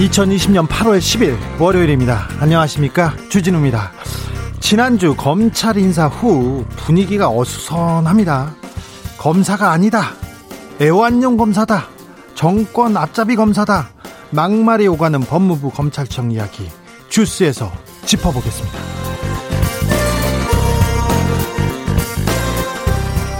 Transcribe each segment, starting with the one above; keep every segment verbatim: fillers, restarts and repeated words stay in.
이천이십년 팔월 십일 월요일입니다. 안녕하십니까, 주진우입니다. 지난주 검찰 인사 후 분위기가 어수선합니다. 검사가 아니다, 애완용 검사다, 정권 앞잡이 검사다, 막말이 오가는 법무부 검찰청 이야기 주스에서 짚어보겠습니다.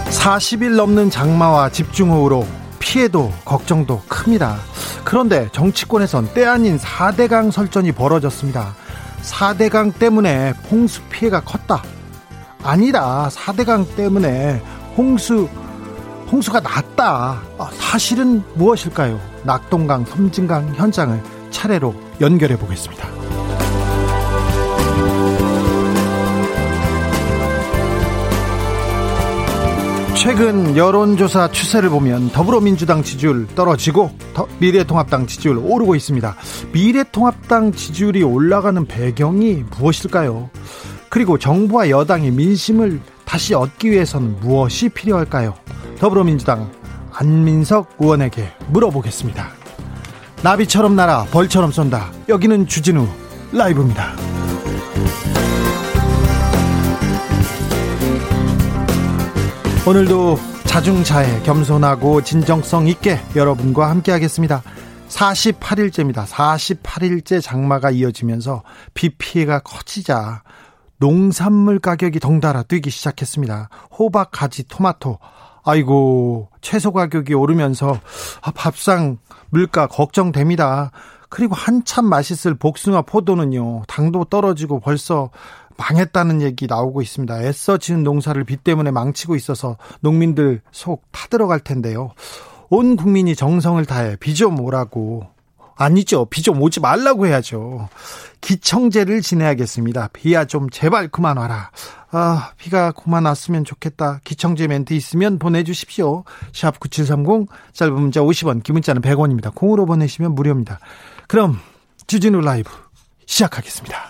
사십일 넘는 장마와 집중호우로 피해도 걱정도 큽니다. 그런데 정치권에선 때 아닌 사대강 설전이 벌어졌습니다. 사대강 때문에 홍수 피해가 컸다. 아니다, 사대강 때문에 홍수, 홍수가 났다. 사실은 무엇일까요? 낙동강, 섬진강 현장을 차례로 연결해 보겠습니다. 최근 여론조사 추세를 보면 더불어민주당 지지율 떨어지고 미래통합당 지지율 오르고 있습니다. 미래통합당 지지율이 올라가는 배경이 무엇일까요? 그리고 정부와 여당이 민심을 다시 얻기 위해서는 무엇이 필요할까요? 더불어민주당 안민석 의원에게 물어보겠습니다. 나비처럼 날아 벌처럼 쏜다. 여기는 주진우 라이브입니다. 오늘도 자중자애, 겸손하고 진정성 있게 여러분과 함께하겠습니다. 사십팔 일째입니다. 사십팔 일째 장마가 이어지면서 비 피해가 커지자 농산물 가격이 덩달아 뛰기 시작했습니다. 호박, 가지, 토마토, 아이고 채소 가격이 오르면서 밥상 물가 걱정됩니다. 그리고 한참 맛있을 복숭아, 포도는요, 당도 떨어지고 벌써 망했다는 얘기 나오고 있습니다. 애써 지은 농사를 비 때문에 망치고 있어서 농민들 속 타들어갈 텐데요. 온 국민이 정성을 다해 비 좀 오라고, 아니죠, 비 좀 오지 말라고 해야죠. 기청제를 지내야겠습니다. 비야 좀 제발 그만 와라. 아, 비가 그만 왔으면 좋겠다. 기청제 멘트 있으면 보내주십시오. 샵 구칠삼공, 짧은 문자 오십 원, 긴 문자는 백 원입니다. 공으로 보내시면 무료입니다. 그럼 주진우 라이브 시작하겠습니다.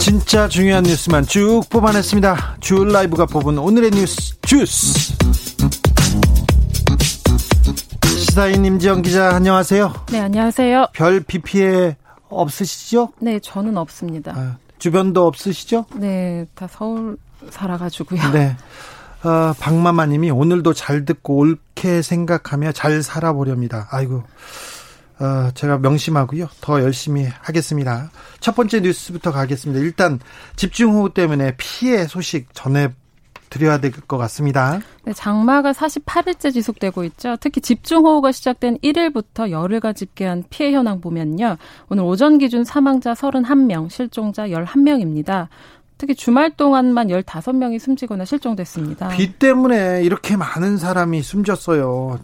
진짜 중요한 뉴스만 쭉 뽑아냈습니다. 주 라이브가 뽑은 오늘의 뉴스 주스. 시사인 임지영 기자, 안녕하세요. 네, 안녕하세요. 별 비 피해 없으시죠? 네, 저는 없습니다. 아, 주변도 없으시죠? 네, 다 서울 살아가지고요. 네. 어, 박마마님이 오늘도 잘 듣고 옳게 생각하며 잘 살아보렵니다. 아이고. 어, 제가 명심하고요, 더 열심히 하겠습니다. 첫 번째 뉴스부터 가겠습니다. 일단 집중호우 때문에 피해 소식 전해 드려야 될 것 같습니다. 네, 장마가 사십팔 일째 지속되고 있죠. 특히 집중호우가 시작된 일일부터 열흘간 집계한 피해 현황 보면요, 오늘 오전 기준 사망자 삼십일 명, 실종자 십일 명입니다. 특히 주말 동안만 십오 명이 숨지거나 실종됐습니다. 비 때문에 이렇게 많은 사람이 숨졌어요.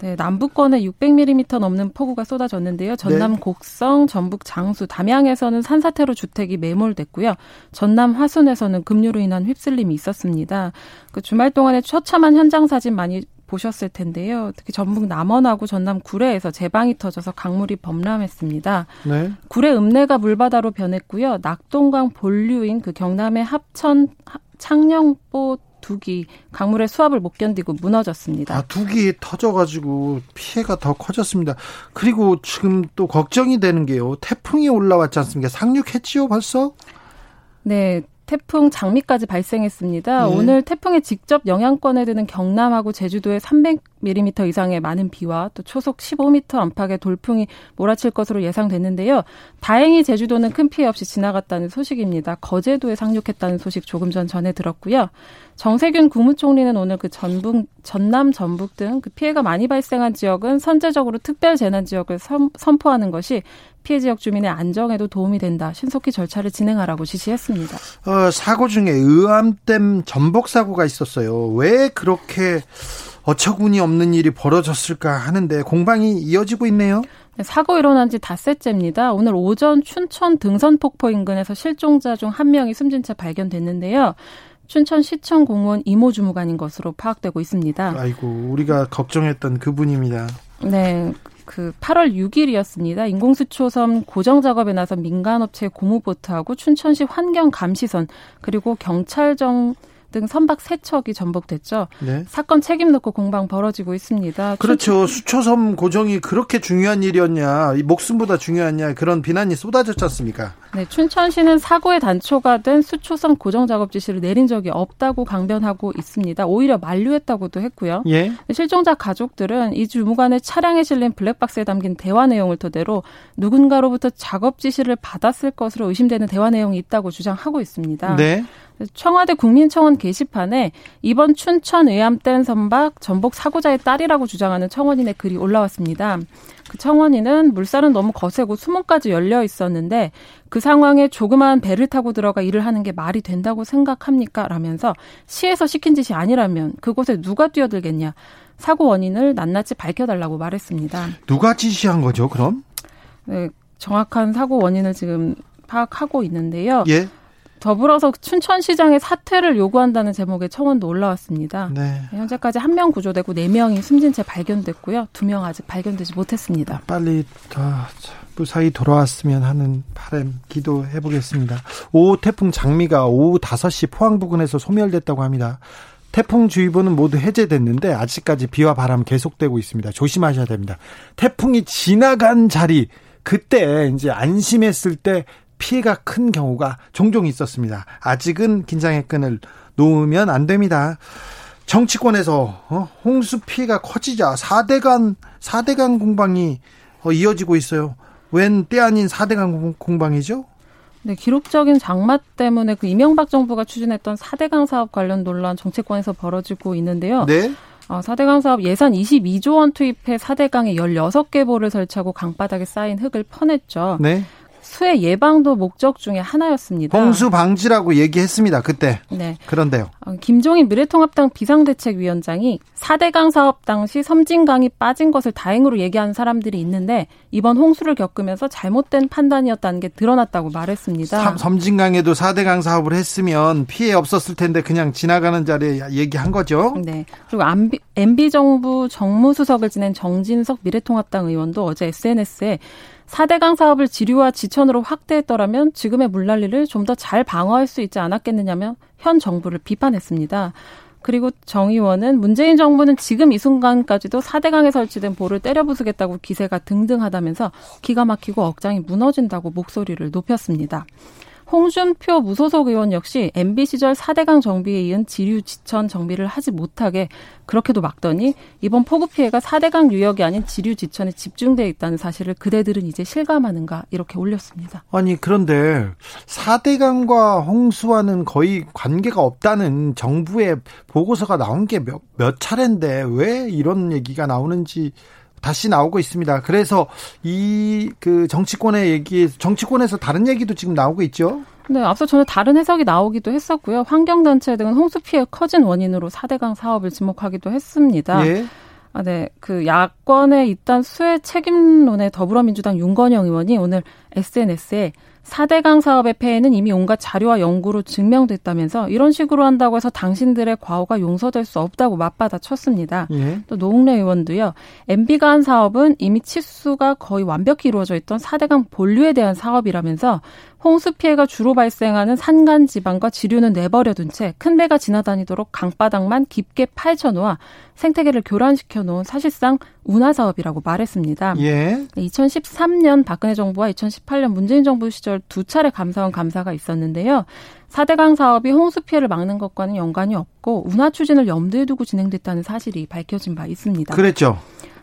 네, 남부권에 육백 밀리미터 넘는 폭우가 쏟아졌는데요. 전남 네. 곡성, 전북 장수, 담양에서는 산사태로 주택이 매몰됐고요. 전남 화순에서는 급류로 인한 휩쓸림이 있었습니다. 그 주말 동안에 처참한 현장 사진 많이 보셨을 텐데요. 특히 전북 남원하고 전남 구례에서 제방이 터져서 강물이 범람했습니다. 네. 구례 읍내가 물바다로 변했고요. 낙동강 본류인 그 경남의 합천, 창녕포 두 기 강물의 수압을 못 견디고 무너졌습니다. 아, 두 기 터져가지고 피해가 더 커졌습니다. 그리고 지금 또 걱정이 되는 게요. 태풍이 올라왔지 않습니까? 상륙했지요, 벌써? 네. 태풍 장미까지 발생했습니다. 네. 오늘 태풍의 직접 영향권에 드는 경남하고 제주도에 삼백 밀리미터 이상의 많은 비와 또 초속 십오 미터 안팎의 돌풍이 몰아칠 것으로 예상됐는데요. 다행히 제주도는 큰 피해 없이 지나갔다는 소식입니다. 거제도에 상륙했다는 소식 조금 전 전해 들었고요. 정세균 국무총리는 오늘 그 전북, 전남, 전북 등 그 피해가 많이 발생한 지역은 선제적으로 특별 재난 지역을 선, 선포하는 것이 피해 지역 주민의 안정에도 도움이 된다. 신속히 절차를 진행하라고 지시했습니다. 어, 사고 중에 의암댐 전복 사고가 있었어요. 왜 그렇게 어처구니 없는 일이 벌어졌을까 하는데 공방이 이어지고 있네요. 사고 일어난 지 닷새째입니다. 오늘 오전 춘천 등선폭포 인근에서 실종자 중 한 명이 숨진 채 발견됐는데요. 춘천시청 공무원 이모 주무관인 것으로 파악되고 있습니다. 아이고, 우리가 걱정했던 그분입니다. 네. 그 팔월 육일이었습니다. 인공수초섬 고정작업에 나선 민간업체 고무보트하고 춘천시 환경감시선 그리고 경찰청 등 선박 세 척이 전복됐죠. 네. 사건 책임 놓고 공방 벌어지고 있습니다. 그렇죠. 춘천... 수초섬 고정이 그렇게 중요한 일이었냐, 목숨보다 중요했냐, 그런 비난이 쏟아졌지 않습니까? 네, 춘천시는 사고의 단초가 된 수초섬 고정 작업 지시를 내린 적이 없다고 강변하고 있습니다. 오히려 만류했다고도 했고요. 예. 실종자 가족들은 이 주무관의 차량에 실린 블랙박스에 담긴 대화 내용을 토대로 누군가로부터 작업 지시를 받았을 것으로 의심되는 대화 내용이 있다고 주장하고 있습니다. 네. 청와대 국민청원 게시판에 이번 춘천 의암댐 선박 전복 사고자의 딸이라고 주장하는 청원인의 글이 올라왔습니다. 그 청원인은 물살은 너무 거세고 수문까지 열려 있었는데 그 상황에 조그마한 배를 타고 들어가 일을 하는 게 말이 된다고 생각합니까? 라면서 시에서 시킨 짓이 아니라면 그곳에 누가 뛰어들겠냐. 사고 원인을 낱낱이 밝혀달라고 말했습니다. 누가 지시한 거죠, 그럼? 네, 정확한 사고 원인을 지금 파악하고 있는데요. 예. 더불어서 춘천시장의 사퇴를 요구한다는 제목의 청원도 올라왔습니다. 네. 현재까지 한 명 구조되고 네 명이 숨진 채 발견됐고요. 두 명 아직 발견되지 못했습니다. 빨리 다 무사히 돌아왔으면 하는 바람 기도해보겠습니다. 오후 태풍 장미가 오후 다섯 시 포항 부근에서 소멸됐다고 합니다. 태풍주의보는 모두 해제됐는데 아직까지 비와 바람 계속되고 있습니다. 조심하셔야 됩니다. 태풍이 지나간 자리, 그때 이제 안심했을 때 피해가 큰 경우가 종종 있었습니다. 아직은 긴장의 끈을 놓으면 안 됩니다. 정치권에서 홍수 피해가 커지자 사 대강, 사 대강 공방이 이어지고 있어요. 웬 때 아닌 사 대강 공방이죠? 네, 기록적인 장마 때문에 그 이명박 정부가 추진했던 사 대강 사업 관련 논란 정치권에서 벌어지고 있는데요. 네. 사 대강 사업 예산 이십이조 원 투입해 사 대강에 열여섯 개 보를 설치하고 강바닥에 쌓인 흙을 퍼냈죠. 네. 수해 예방도 목적 중에 하나였습니다. 홍수 방지라고 얘기했습니다, 그때. 네. 그런데요. 김종인 미래통합당 비상대책위원장이 사 대강 사업 당시 섬진강이 빠진 것을 다행으로 얘기하는 사람들이 있는데 이번 홍수를 겪으면서 잘못된 판단이었다는 게 드러났다고 말했습니다. 삼, 섬진강에도 사 대강 사업을 했으면 피해 없었을 텐데 그냥 지나가는 자리에 얘기한 거죠. 네. 그리고 엠비 정부 정무수석을 지낸 정진석 미래통합당 의원도 어제 에스엔에스에 사 대강 사업을 지류와 지천으로 확대했더라면 지금의 물난리를 좀 더 잘 방어할 수 있지 않았겠느냐며 현 정부를 비판했습니다. 그리고 정 의원은 문재인 정부는 지금 이 순간까지도 사 대강에 설치된 보를 때려부수겠다고 기세가 등등하다면서 기가 막히고 억장이 무너진다고 목소리를 높였습니다. 홍준표 무소속 의원 역시 엠비 시절 사 대강 정비에 이은 지류 지천 정비를 하지 못하게 그렇게도 막더니 이번 폭우 피해가 사 대강 유역이 아닌 지류 지천에 집중되어 있다는 사실을 그대들은 이제 실감하는가 이렇게 올렸습니다. 아니, 그런데 사 대강과 홍수와는 거의 관계가 없다는 정부의 보고서가 나온 게 몇, 몇 차례인데 왜 이런 얘기가 나오는지 다시 나오고 있습니다. 그래서 이 그 정치권의 얘기, 정치권에서 다른 얘기도 지금 나오고 있죠. 네, 앞서 전에 다른 해석이 나오기도 했었고요. 환경단체 등은 홍수 피해 커진 원인으로 사 대강 사업을 지목하기도 했습니다. 예. 아, 네, 그 야권의 일단 수해 책임론의 더불어민주당 윤건영 의원이 오늘 에스엔에스에 사 대강 사업의 폐해는 이미 온갖 자료와 연구로 증명됐다면서 이런 식으로 한다고 해서 당신들의 과오가 용서될 수 없다고 맞받아 쳤습니다. 예. 또 노웅래 의원도요. 엠비가 한 사업은 이미 치수가 거의 완벽히 이루어져 있던 사 대강 본류에 대한 사업이라면서 홍수 피해가 주로 발생하는 산간 지방과 지류는 내버려둔 채 큰 배가 지나다니도록 강바닥만 깊게 파헤쳐놓아 생태계를 교란시켜놓은 사실상 운하사업이라고 말했습니다. 예. 이천십삼 년 박근혜 정부와 이천십팔 년 문재인 정부 시절 두 차례 감사원 감사가 있었는데요. 사 대강 사업이 홍수 피해를 막는 것과는 연관이 없고 운하 추진을 염두에 두고 진행됐다는 사실이 밝혀진 바 있습니다. 그랬죠.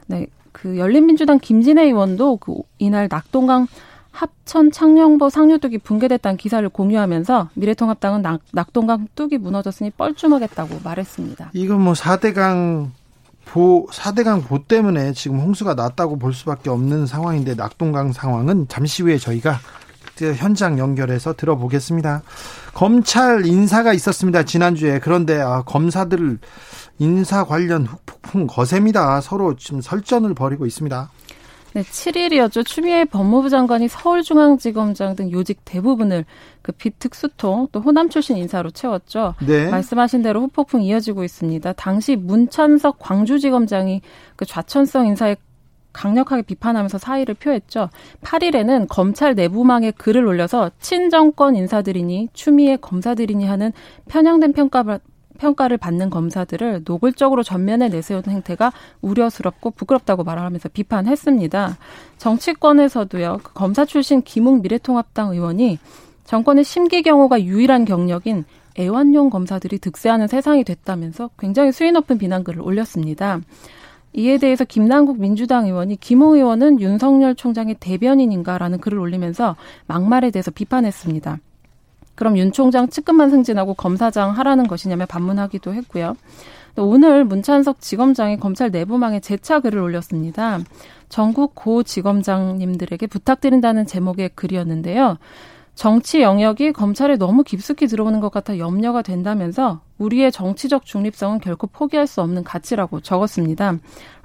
네, 그 열린민주당 김진애 의원도 그 이날 낙동강 합천 창녕보 상류뚝이 붕괴됐다는 기사를 공유하면서 미래통합당은 낙, 낙동강 뚝이 무너졌으니 뻘쭘하겠다고 말했습니다. 이건 뭐 사 대강 보, 사 대강 보 때문에 지금 홍수가 났다고 볼 수밖에 없는 상황인데, 낙동강 상황은 잠시 후에 저희가 현장 연결해서 들어보겠습니다. 검찰 인사가 있었습니다, 지난주에. 그런데 아, 검사들 인사 관련 폭풍 거셉니다. 서로 지금 설전을 벌이고 있습니다. 네, 칠 일이었죠. 추미애 법무부 장관이 서울중앙지검장 등 요직 대부분을 그 비특수통 또 호남 출신 인사로 채웠죠. 네. 말씀하신 대로 후폭풍 이어지고 있습니다. 당시 문찬석 광주지검장이 그 좌천성 인사에 강력하게 비판하면서 사의를 표했죠. 팔 일에는 검찰 내부망에 글을 올려서 친정권 인사들이니 추미애 검사들이니 하는 편향된 평가를 평가를 받는 검사들을 노골적으로 전면에 내세우는 행태가 우려스럽고 부끄럽다고 말하면서 비판했습니다. 정치권에서도요, 검사 출신 김웅 미래통합당 의원이 정권의 심기 경호가 유일한 경력인 애완용 검사들이 득세하는 세상이 됐다면서 굉장히 수위 높은 비난글을 올렸습니다. 이에 대해서 김남국 민주당 의원이 김웅 의원은 윤석열 총장의 대변인인가라는 글을 올리면서 막말에 대해서 비판했습니다. 그럼 윤 총장 측근만 승진하고 검사장 하라는 것이냐며 반문하기도 했고요. 오늘 문찬석 지검장이 검찰 내부망에 재차 글을 올렸습니다. 전국 고 지검장님들에게 부탁드린다는 제목의 글이었는데요. 정치 영역이 검찰에 너무 깊숙이 들어오는 것 같아 염려가 된다면서 우리의 정치적 중립성은 결코 포기할 수 없는 가치라고 적었습니다.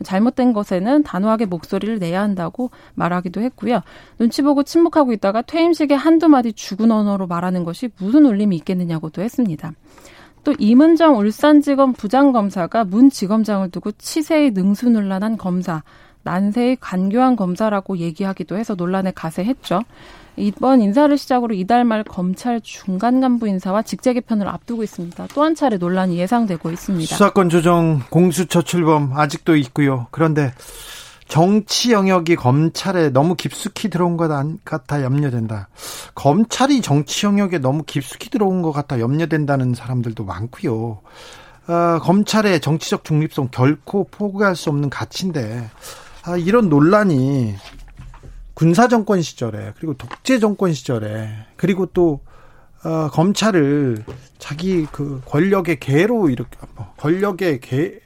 잘못된 것에는 단호하게 목소리를 내야 한다고 말하기도 했고요. 눈치 보고 침묵하고 있다가 퇴임식에 한두 마디 죽은 언어로 말하는 것이 무슨 울림이 있겠느냐고도 했습니다. 또 임은정 울산지검 부장검사가 문 지검장을 두고 치세의 능수논란한 검사, 난세의 간교한 검사라고 얘기하기도 해서 논란에 가세했죠. 이번 인사를 시작으로 이달 말 검찰 중간 간부 인사와 직제 개편을 앞두고 있습니다. 또 한 차례 논란이 예상되고 있습니다. 수사권 조정, 공수처 출범 아직도 있고요. 그런데 정치 영역이 검찰에 너무 깊숙이 들어온 것 같아 염려된다. 검찰이 정치 영역에 너무 깊숙이 들어온 것 같아 염려된다는 사람들도 많고요. 어, 검찰의 정치적 중립성 결코 포기할 수 없는 가치인데, 아, 이런 논란이 군사 정권 시절에, 그리고 독재 정권 시절에, 그리고 또 어, 검찰을 자기 그 권력의 개로 이렇게 권력의 개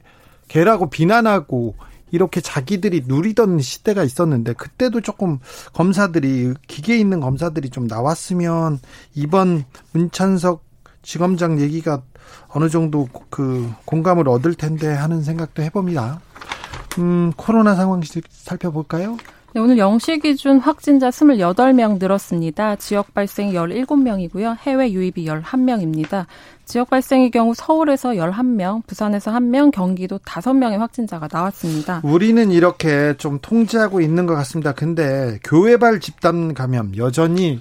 개라고 비난하고 이렇게 자기들이 누리던 시대가 있었는데, 그때도 조금 검사들이 기계 있는 검사들이 좀 나왔으면 이번 문찬석 지검장 얘기가 어느 정도 그 공감을 얻을 텐데 하는 생각도 해봅니다. 음, 코로나 상황 살펴볼까요? 네, 오늘 영 시 기준 확진자 스물여덟 명 늘었습니다. 지역 발생이 열일곱 명이고요. 해외 유입이 열한 명입니다. 지역 발생의 경우 서울에서 열한 명, 부산에서 한 명, 경기도 다섯 명의 확진자가 나왔습니다. 우리는 이렇게 좀 통제하고 있는 것 같습니다. 근데 교회발 집단 감염 여전히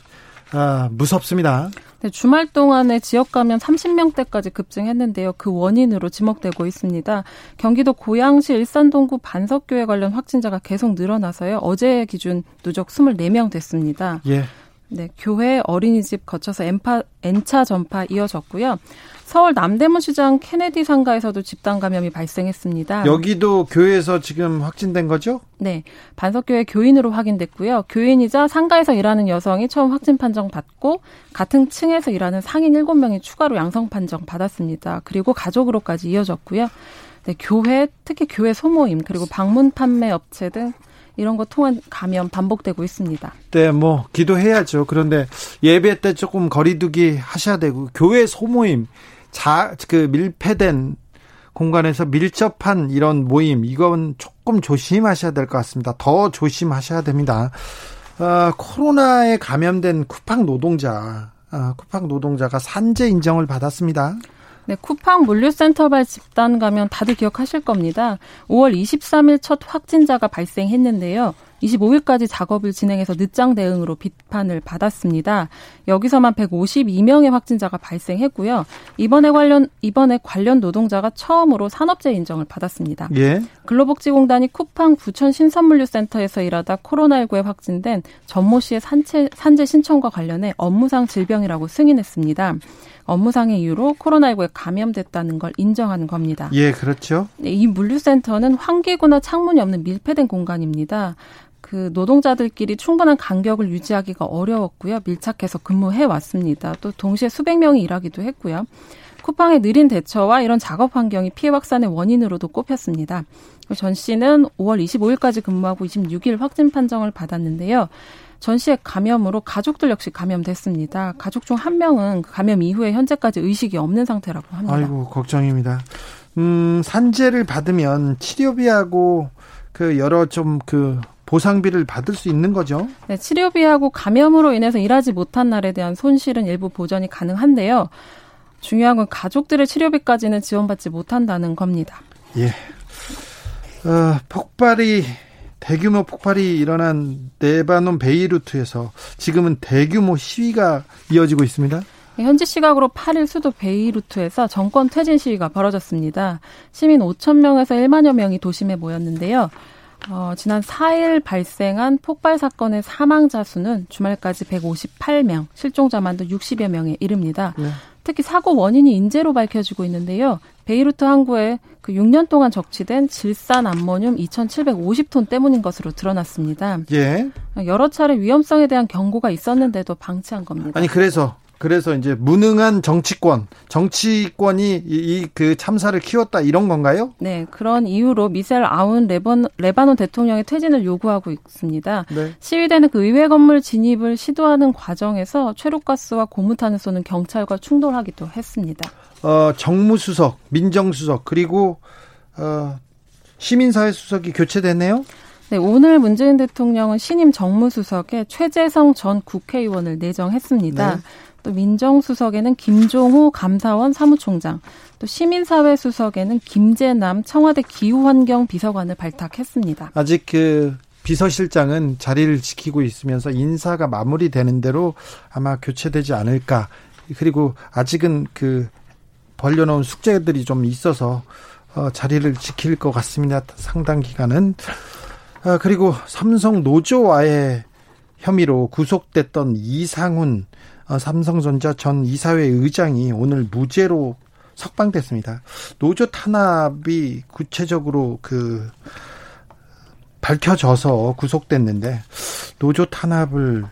아, 무섭습니다. 네, 주말 동안에 지역 감염 삼십 명대까지 급증했는데요. 그 원인으로 지목되고 있습니다. 경기도 고양시 일산동구 반석교회 관련 확진자가 계속 늘어나서요. 어제 기준 누적 스물네 명 됐습니다. 예. 네, 교회, 어린이집 거쳐서 N파, N차 전파 이어졌고요. 서울 남대문 시장 케네디 상가에서도 집단 감염이 발생했습니다. 여기도 교회에서 지금 확진된 거죠? 네. 반석교회 교인으로 확인됐고요. 교인이자 상가에서 일하는 여성이 처음 확진 판정받고, 같은 층에서 일하는 상인 일곱 명이 추가로 양성 판정 받았습니다. 그리고 가족으로까지 이어졌고요. 네, 교회, 특히 교회 소모임, 그리고 방문 판매 업체 등 이런 거 통한 감염 반복되고 있습니다. 네, 뭐 기도해야죠. 그런데 예배 때 조금 거리두기 하셔야 되고, 교회 소모임, 자, 그 밀폐된 공간에서 밀접한 이런 모임, 이건 조금 조심하셔야 될 것 같습니다. 더 조심하셔야 됩니다. 어, 코로나에 감염된 쿠팡 노동자, 어, 쿠팡 노동자가 산재 인정을 받았습니다. 네, 쿠팡 물류센터발 집단 감염 다들 기억하실 겁니다. 오월 이십삼 일 첫 확진자가 발생했는데요. 이십오일까지 작업을 진행해서 늦장 대응으로 비판을 받았습니다. 여기서만 백오십이명의 확진자가 발생했고요. 이번에 관련 이번에 관련 노동자가 처음으로 산업재 인정을 받았습니다. 예. 근로복지공단이 쿠팡 부천 신선물류센터에서 일하다 코로나십구에 확진된 전모 씨의 산재, 산재 신청과 관련해 업무상 질병이라고 승인했습니다. 업무상의 이유로 코로나십구에 감염됐다는 걸 인정하는 겁니다. 예, 그렇죠. 이 물류센터는 환기구나 창문이 없는 밀폐된 공간입니다. 그 노동자들끼리 충분한 간격을 유지하기가 어려웠고요. 밀착해서 근무해 왔습니다. 또 동시에 수백 명이 일하기도 했고요. 쿠팡의 느린 대처와 이런 작업 환경이 피해 확산의 원인으로도 꼽혔습니다. 전 씨는 오월 이십오일까지 근무하고 이십육일 확진 판정을 받았는데요. 전 씨의 감염으로 가족들 역시 감염됐습니다. 가족 중 한 명은 감염 이후에 현재까지 의식이 없는 상태라고 합니다. 아이고, 걱정입니다. 음, 산재를 받으면 치료비하고 그 여러 좀 그 보상비를 받을 수 있는 거죠? 네, 치료비하고 감염으로 인해서 일하지 못한 날에 대한 손실은 일부 보전이 가능한데요. 중요한 건 가족들의 치료비까지는 지원받지 못한다는 겁니다. 예. 어, 폭발이 대규모 폭발이 일어난 레바논 베이루트에서 지금은 대규모 시위가 이어지고 있습니다. 현지 시각으로 팔일 수도 베이루트에서 정권 퇴진 시위가 벌어졌습니다. 시민 오천 명에서 일만여 명이 도심에 모였는데요. 어, 지난 사일 발생한 폭발 사건의 사망자 수는 주말까지 백오십팔명, 실종자만도 육십여 명에 이릅니다. 네. 특히 사고 원인이 인재로 밝혀지고 있는데요. 베이루트 항구에 그 육년 동안 적치된 질산암모늄 이천칠백오십 톤 때문인 것으로 드러났습니다. 예. 여러 차례 위험성에 대한 경고가 있었는데도 방치한 겁니다. 아니 그래서 그래서 이제 무능한 정치권, 정치권이 이 그 참사를 키웠다 이런 건가요? 네, 그런 이유로 미셀 아운 레번, 레바논 대통령의 퇴진을 요구하고 있습니다. 네. 시위대는 그 의회 건물 진입을 시도하는 과정에서 최루가스와 고무탄을 쏘는 경찰과 충돌하기도 했습니다. 어, 정무수석, 민정수석 그리고 어, 시민사회 수석이 교체됐네요. 네, 오늘 문재인 대통령은 신임 정무수석에 최재성 전 국회의원을 내정했습니다. 네. 또 민정수석에는 김종호 감사원 사무총장, 또 시민사회 수석에는 김재남 청와대 기후환경 비서관을 발탁했습니다. 아직 그 비서실장은 자리를 지키고 있으면서 인사가 마무리되는 대로 아마 교체되지 않을까. 그리고 아직은 그 벌려놓은 숙제들이 좀 있어서 어, 자리를 지킬 것 같습니다. 상당 기간은. 아, 그리고 삼성 노조와의 혐의로 구속됐던 이상훈 삼성전자 전 이사회 의장이 오늘 무죄로 석방됐습니다. 노조 탄압이 구체적으로 그 밝혀져서 구속됐는데 노조 탄압을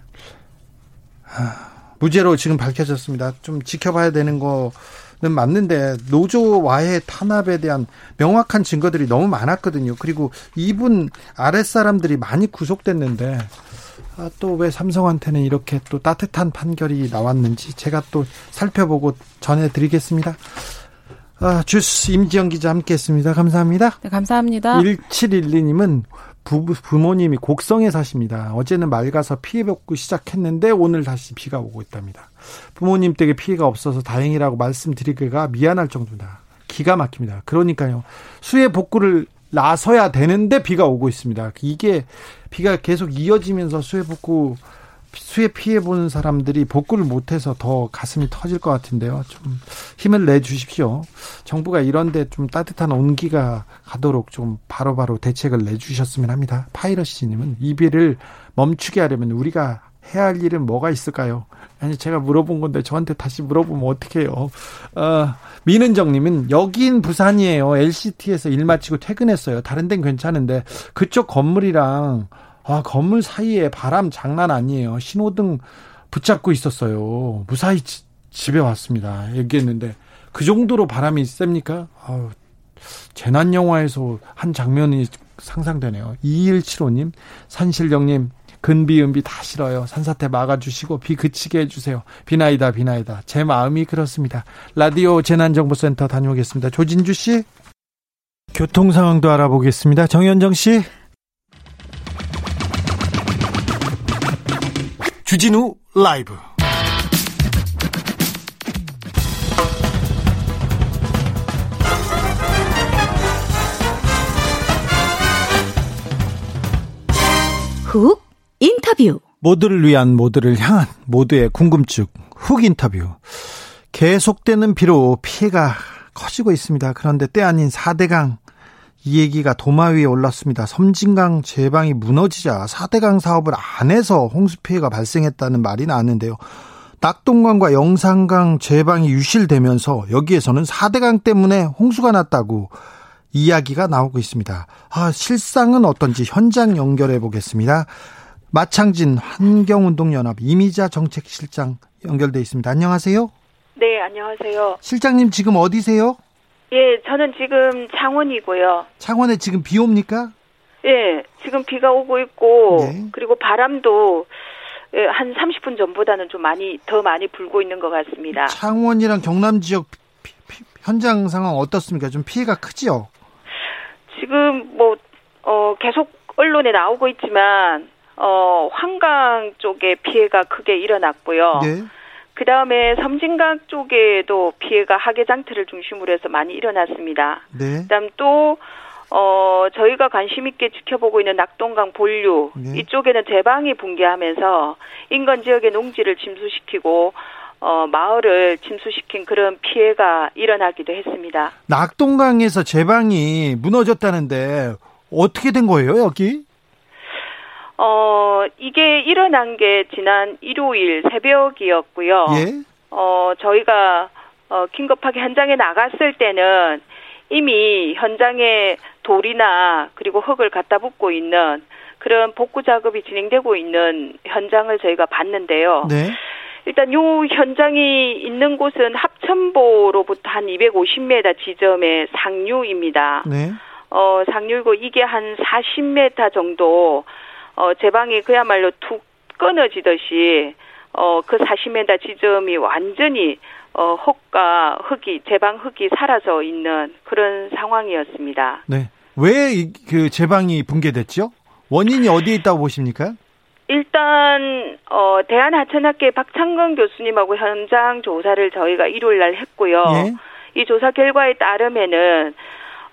아, 무죄로 지금 밝혀졌습니다. 좀 지켜봐야 되는 거는 맞는데 노조와의 탄압에 대한 명확한 증거들이 너무 많았거든요. 그리고 이분 아랫사람들이 많이 구속됐는데 아, 또 왜 삼성한테는 이렇게 또 따뜻한 판결이 나왔는지 제가 또 살펴보고 전해드리겠습니다. 아, 주스 임지영 기자 함께했습니다. 감사합니다. 네, 감사합니다. 일칠일이님은 부부, 부모님이 곡성에 사십니다. 어제는 맑아서 피해복구 시작했는데 오늘 다시 비가 오고 있답니다. 부모님 댁에 피해가 없어서 다행이라고 말씀드리기가 미안할 정도다. 기가 막힙니다. 그러니까요. 수해 복구를 나서야 되는데 비가 오고 있습니다. 이게 비가 계속 이어지면서 수해 복구, 수해 피해 보는 사람들이 복구를 못해서 더 가슴이 터질 것 같은데요. 좀 힘을 내주십시오. 정부가 이런데 좀 따뜻한 온기가 가도록 좀 바로바로 대책을 내주셨으면 합니다. 파이러시님은 이 비를 멈추게 하려면 우리가 해야 할 일은 뭐가 있을까요? 아니 제가 물어본 건데 저한테 다시 물어보면 어떡해요. 어, 민은정님은 여긴 부산이에요. 엘씨티에서 일 마치고 퇴근했어요. 다른 데는 괜찮은데 그쪽 건물이랑 아, 건물 사이에 바람 장난 아니에요. 신호등 붙잡고 있었어요. 무사히 지, 집에 왔습니다. 얘기했는데 그 정도로 바람이 셉니까? 아우, 재난 영화에서 한 장면이 상상되네요. 이일칠오님 산실령님 근비 은비 다 싫어요. 산사태 막아주시고 비 그치게 해주세요. 비나이다 비나이다. 제 마음이 그렇습니다. 라디오 재난정보센터 다녀오겠습니다. 조진주 씨. 교통 상황도 알아보겠습니다. 정현정 씨. 주진우 라이브. 훅 인터뷰. 모두를 위한, 모두를 향한, 모두의 궁금증 훅 인터뷰. 계속되는 비로 피해가 커지고 있습니다. 그런데 때 아닌 사 대강 이 얘기가 도마 위에 올랐습니다. 섬진강 제방이 무너지자 사 대강 사업을 안 해서 홍수 피해가 발생했다는 말이 나왔는데요. 낙동강과 영산강 제방이 유실되면서 여기에서는 사 대강 때문에 홍수가 났다고 이야기가 나오고 있습니다. 아, 실상은 어떤지 현장 연결해 보겠습니다. 마창진 환경운동연합 이미자 정책실장 연결돼 있습니다. 안녕하세요. 네, 안녕하세요. 실장님 지금 어디세요? 예, 저는 지금 창원이고요. 창원에 지금 비 옵니까? 예, 지금 비가 오고 있고, 네. 그리고 바람도 한 삼십 분 전보다는 좀 많이, 더 많이 불고 있는 것 같습니다. 창원이랑 경남 지역 피, 피, 현장 상황 어떻습니까? 좀 피해가 크지요? 지금 뭐, 어, 계속 언론에 나오고 있지만, 어, 한강 쪽에 피해가 크게 일어났고요. 네. 그 다음에 섬진강 쪽에도 피해가 하계장터를 중심으로 해서 많이 일어났습니다. 네. 그 다음 또 어, 저희가 관심 있게 지켜보고 있는 낙동강 본류, 네. 이쪽에는 제방이 붕괴하면서 인근 지역의 농지를 침수시키고 어, 마을을 침수시킨 그런 피해가 일어나기도 했습니다. 낙동강에서 제방이 무너졌다는데 어떻게 된 거예요, 여기? 어, 이게 일어난 게 지난 일요일 새벽이었고요. 예? 어, 저희가, 어, 긴급하게 현장에 나갔을 때는 이미 현장에 돌이나 그리고 흙을 갖다 붓고 있는 그런 복구 작업이 진행되고 있는 현장을 저희가 봤는데요. 네. 일단 요 현장이 있는 곳은 합천보로부터 한 이백오십 미터 지점의 상류입니다. 네. 어, 상류이고 이게 한 사십 미터 정도 어, 제방이 그야말로 툭 끊어지듯이, 어, 그 사십 미터 지점이 완전히, 어, 흙과 흙이, 제방 흙이 사라져 있는 그런 상황이었습니다. 네. 왜 그 제방이 붕괴됐죠? 원인이 어디에 있다고 보십니까? 일단, 어, 대한하천학회 박창근 교수님하고 현장 조사를 저희가 일요일 날 했고요. 예? 이 조사 결과에 따르면은,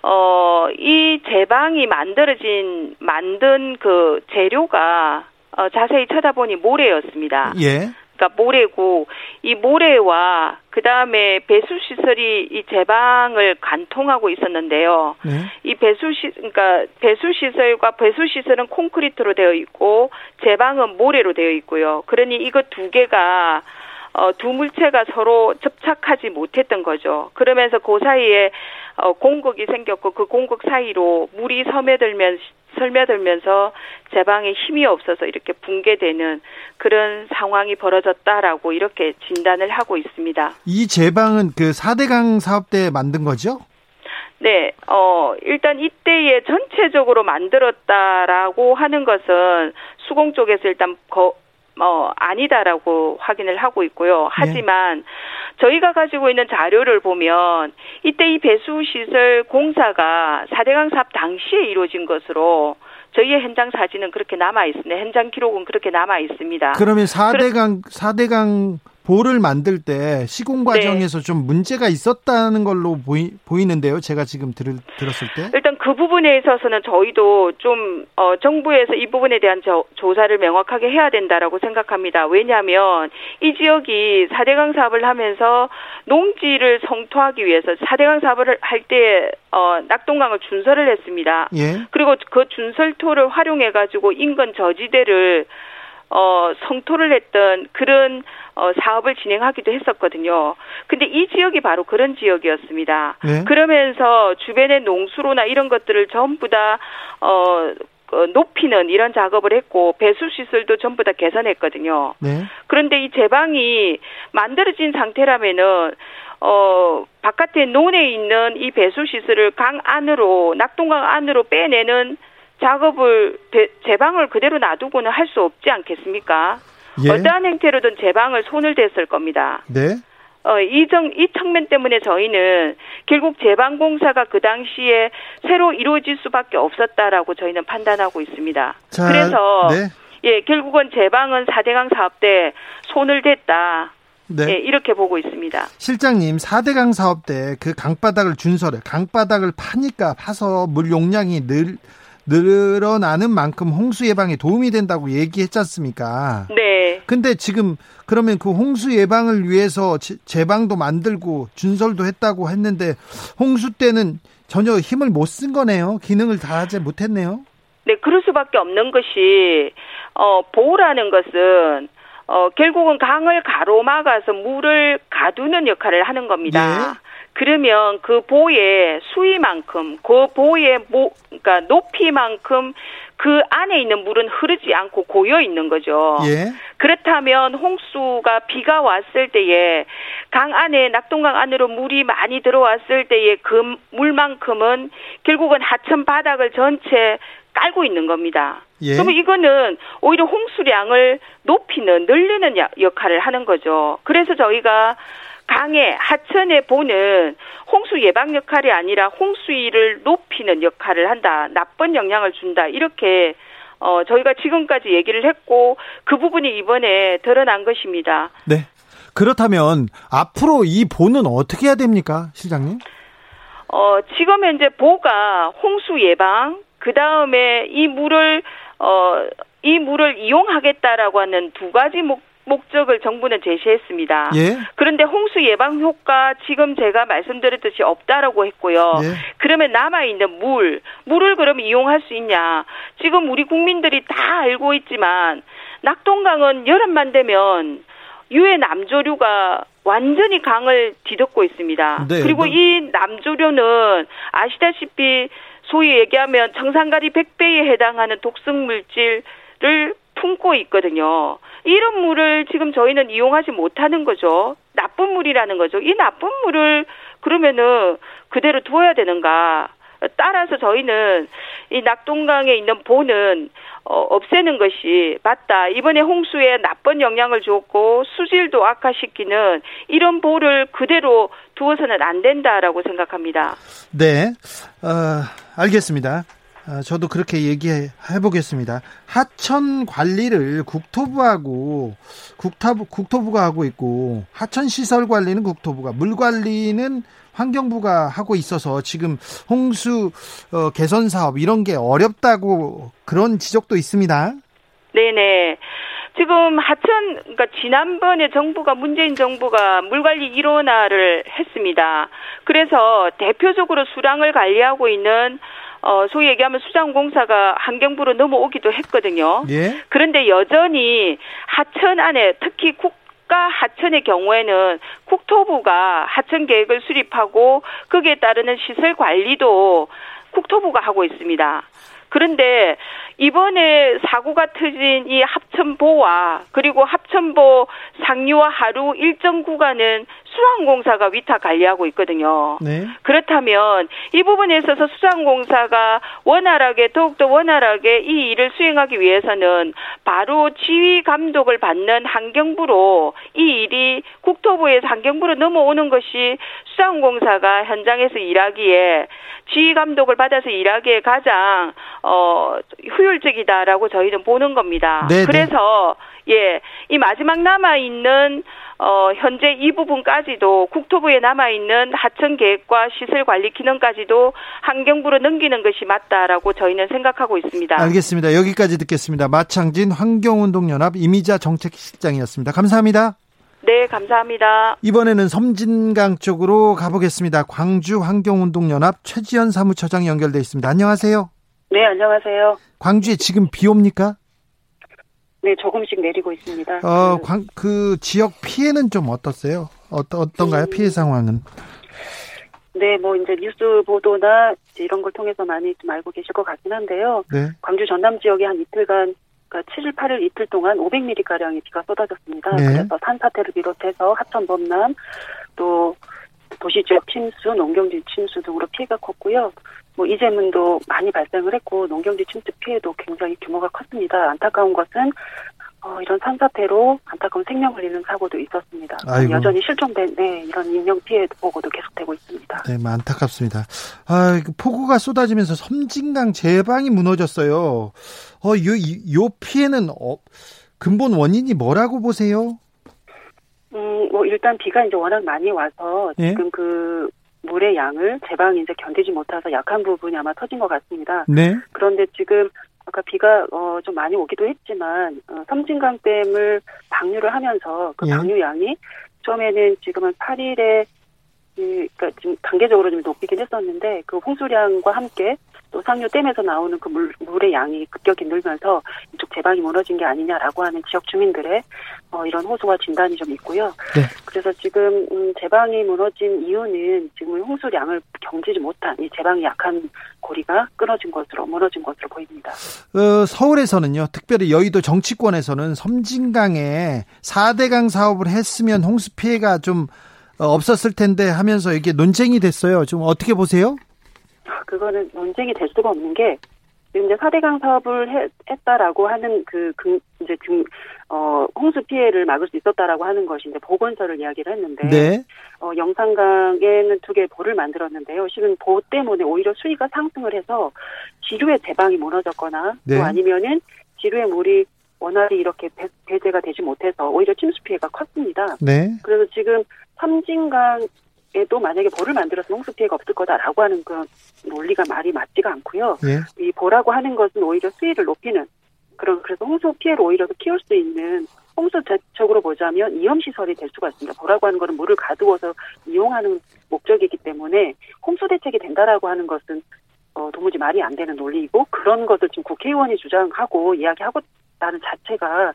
어, 이 제방이 만들어진, 만든 그 재료가, 어, 자세히 쳐다보니 모래였습니다. 예. 그러니까 모래고, 이 모래와, 그 다음에 배수시설이 이 제방을 관통하고 있었는데요. 네. 이 배수시, 그러니까 배수시설과 배수시설은 콘크리트로 되어 있고, 제방은 모래로 되어 있고요. 그러니 이거 두 개가, 어, 두 물체가 서로 접착하지 못했던 거죠. 그러면서 그 사이에 어, 공극이 생겼고 그 공극 사이로 물이 스며들면서, 스며들면서 제방에 힘이 없어서 이렇게 붕괴되는 그런 상황이 벌어졌다라고 이렇게 진단을 하고 있습니다. 이 제방은 그 사 대강 사업 때 만든 거죠? 네, 어, 일단 이때에 전체적으로 만들었다라고 하는 것은 수공 쪽에서 일단 거, 어, 아니다라고 확인을 하고 있고요. 하지만 네. 저희가 가지고 있는 자료를 보면 이때 이 배수시설 공사가 사 대강 사업 당시에 이루어진 것으로 저희의 현장 사진은 그렇게 남아있습니다. 현장 기록은 그렇게 남아있습니다. 그러면 사 대강, 그러... 사 대강 보를 만들 때 시공 과정에서 네. 좀 문제가 있었다는 걸로 보이, 보이는데요. 제가 지금 들, 들었을 때. 일단 그 부분에 있어서는 저희도 좀 어, 정부에서 이 부분에 대한 저, 조사를 명확하게 해야 된다라고 생각합니다. 왜냐하면 이 지역이 사 대강 사업을 하면서 농지를 성토하기 위해서 사 대강 사업을 할 때 어, 낙동강을 준설을 했습니다. 예. 그리고 그 준설토를 활용해가지고 인근 저지대를 어, 성토를 했던 그런 어, 사업을 진행하기도 했었거든요. 근데 이 지역이 바로 그런 지역이었습니다. 네. 그러면서 주변의 농수로나 이런 것들을 전부 다 어, 높이는 이런 작업을 했고 배수시설도 전부 다 개선했거든요. 네. 그런데 이 제방이 만들어진 상태라면은 어, 바깥에 논에 있는 이 배수시설을 강 안으로, 낙동강 안으로 빼내는 작업을, 제방을 그대로 놔두고는 할 수 없지 않겠습니까? 예. 어떠한 행태로든 제방을 손을 댔을 겁니다. 네. 어, 이 정, 이 측면 때문에 저희는 결국 제방 공사가 그 당시에 새로 이루어질 수밖에 없었다라고 저희는 판단하고 있습니다. 자, 그래서, 네. 예, 결국은 제방은 사 대강 사업 때 손을 댔다. 네. 예, 이렇게 보고 있습니다. 실장님, 사 대강 사업 때 그 강바닥을 준설해, 강바닥을 파니까 파서 물 용량이 늘, 늘어나는 만큼 홍수 예방에 도움이 된다고 얘기했지 않습니까? 네. 근데 지금 그러면 그 홍수 예방을 위해서 제방도 만들고 준설도 했다고 했는데 홍수 때는 전혀 힘을 못 쓴 거네요. 기능을 다하지 못했네요. 네, 그럴 수밖에 없는 것이 어, 보호라는 것은 어, 결국은 강을 가로막아서 물을 가두는 역할을 하는 겁니다. 예. 그러면 그 보의 수위만큼, 그 보의 모, 그러니까 높이만큼 그 안에 있는 물은 흐르지 않고 고여 있는 거죠. 예. 그렇다면 홍수가 비가 왔을 때에 강 안에 낙동강 안으로 물이 많이 들어왔을 때에 그 물만큼은 결국은 하천 바닥을 전체 깔고 있는 겁니다. 예. 그러면 이거는 오히려 홍수량을 높이는, 늘리는 역할을 하는 거죠. 그래서 저희가 강의 하천의 보는 홍수 예방 역할이 아니라 홍수위를 높이는 역할을 한다. 나쁜 영향을 준다. 이렇게 어, 저희가 지금까지 얘기를 했고 그 부분이 이번에 드러난 것입니다. 네. 그렇다면 앞으로 이 보는 어떻게 해야 됩니까, 실장님? 어, 지금 현재 보가 홍수 예방, 그 다음에 이 물을 어, 이 물을 이용하겠다라고 하는 두 가지 목. 목적을 정부는 제시했습니다. 예? 그런데 홍수 예방 효과 지금 제가 말씀드렸듯이 없다라고 했고요. 예? 그러면 남아있는 물, 물을 그럼 이용할 수 있냐. 지금 우리 국민들이 다 알고 있지만 낙동강은 여름만 되면 유해 남조류가 완전히 강을 뒤덮고 있습니다. 네, 그리고 뭐... 이 남조류는 아시다시피 소위 얘기하면 청산가리 백 배에 해당하는 독성물질을 품고 있거든요. 이런 물을 지금 저희는 이용하지 못하는 거죠. 나쁜 물이라는 거죠. 이 나쁜 물을 그러면은 그대로 두어야 되는가. 따라서 저희는 이 낙동강에 있는 보는 어, 없애는 것이 맞다. 이번에 홍수에 나쁜 영향을 주었고 수질도 악화시키는 이런 보를 그대로 두어서는 안 된다라고 생각합니다. 네. 어, 알겠습니다. 저도 그렇게 얘기해 보겠습니다. 하천 관리를 국토부하고 국토부, 국토부가 하고 있고 하천 시설 관리는 국토부가, 물 관리는 환경부가 하고 있어서 지금 홍수 어, 개선 사업 이런 게 어렵다고 그런 지적도 있습니다. 네네. 지금 하천, 그러니까 지난번에 정부가, 문재인 정부가 물관리 일원화를 했습니다. 그래서 대표적으로 수량을 관리하고 있는 어, 소위 얘기하면 수자원공사가 환경부로 넘어오기도 했거든요. 예? 그런데 여전히 하천 안에, 특히 국가 하천의 경우에는 국토부가 하천 계획을 수립하고 거기에 따르는 시설 관리도 국토부가 하고 있습니다. 그런데 이번에 사고가 터진 이 합천보와 그리고 합천보 상류와 하류 일정 구간은 수자원공사가 위탁 관리하고 있거든요. 네. 그렇다면 이 부분에 있어서 수자원공사가 원활하게, 더욱더 원활하게 이 일을 수행하기 위해서는 바로 지휘 감독을 받는 환경부로, 이 일이 국토부에서 환경부로 넘어오는 것이 수자원공사가 현장에서 일하기에, 지휘 감독을 받아서 일하기에 가장 어, 효율적이다라고 저희는 보는 겁니다. 네네. 그래서 예, 이 마지막 남아있는 어, 현재 이 부분까지도 국토부에 남아있는 하천 계획과 시설 관리 기능까지도 환경부로 넘기는 것이 맞다라고 저희는 생각하고 있습니다. 알겠습니다. 여기까지 듣겠습니다. 마창진 환경운동연합 이미자 정책실장이었습니다. 감사합니다. 네, 감사합니다. 이번에는 섬진강 쪽으로 가보겠습니다. 광주 환경운동연합 최지연 사무처장 연결돼 있습니다. 안녕하세요. 네, 안녕하세요. 광주에 지금 비 옵니까? 네, 조금씩 내리고 있습니다. 어, 광, 그 지역 피해는 좀 어떻어요? 어떠, 어떤가요? 음, 피해 상황은? 네, 뭐 이제 뉴스 보도나 이제 이런 걸 통해서 많이 좀 알고 계실 것 같긴 한데요. 네. 광주 전남 지역에 한 이틀간, 그러니까 칠일, 팔일 이틀 동안 오백 밀리미터 가량의 비가 쏟아졌습니다. 네. 그래서 산사태를 비롯해서 하천 범람, 또 도시 지역 침수, 농경지 침수 등으로 피해가 컸고요. 뭐 이재문도 많이 발생을 했고 농경지 침수 피해도 굉장히 규모가 컸습니다. 안타까운 것은 어, 이런 산사태로 안타까운 생명을 잃는 사고도 있었습니다. 아이고. 여전히 실종된 네, 이런 인명 피해 보고도 계속되고 있습니다. 네, 안타깝습니다. 아, 폭우가 쏟아지면서 섬진강 제방이 무너졌어요. 어, 요, 요 피해는 어, 근본 원인이 뭐라고 보세요? 음, 뭐 일단 비가 이제 워낙 많이 와서 지금 예? 그 물의 양을 제방이 이제 견디지 못해서 약한 부분이 아마 터진 것 같습니다. 네. 그런데 지금 아까 비가 어, 좀 많이 오기도 했지만 어, 섬진강댐을 방류를 하면서 그 방류량이 처음에는 지금은 팔 일에 그러니까 지금 단계적으로 좀 높이긴 했었는데 그 홍수량과 함께 또 상류댐에서 나오는 그 물, 물의 양이 급격히 늘면서 이쪽 제방이 무너진 게 아니냐라고 하는 지역 주민들의 어, 이런 호소와 진단이 좀 있고요. 네. 그래서 지금 음, 제방이 무너진 이유는 지금 홍수량을 경지지 못한 이 제방이 약한 고리가 끊어진 것으로 무너진 것으로 보입니다. 어, 서울에서는요. 특별히 여의도 정치권에서는 섬진강에 사 대강 사업을 했으면 홍수 피해가 좀 없었을 텐데 하면서 이게 논쟁이 됐어요. 좀 어떻게 보세요? 그거는 논쟁이 될 수가 없는 게 지금 이제 사 대강 사업을 해, 했다라고 하는 그, 그 이제 지금 어, 홍수 피해를 막을 수 있었다라고 하는 것이 이제 보건설을 이야기를 했는데 네. 어, 영산강에는 두 개의 보를 만들었는데요. 지금 보 때문에 오히려 수위가 상승을 해서 지류의 제방이 무너졌거나 네. 또 아니면은 지류의 물이 원활히 이렇게 배, 배제가 되지 못해서 오히려 침수 피해가 컸습니다. 네. 그래서 지금 섬진강에도 만약에 보를 만들어서 홍수 피해가 없을 거다라고 하는 그런 논리가 말이 맞지가 않고요. 예. 이 보라고 하는 것은 오히려 수위를 높이는 그런 그래서 홍수 피해를 오히려 키울 수 있는 홍수 대책으로 보자면 이염시설이 될 수가 있습니다. 보라고 하는 것은 물을 가두어서 이용하는 목적이기 때문에 홍수 대책이 된다라고 하는 것은 어, 도무지 말이 안 되는 논리이고 그런 것을 지금 국회의원이 주장하고 이야기하고 있다는 자체가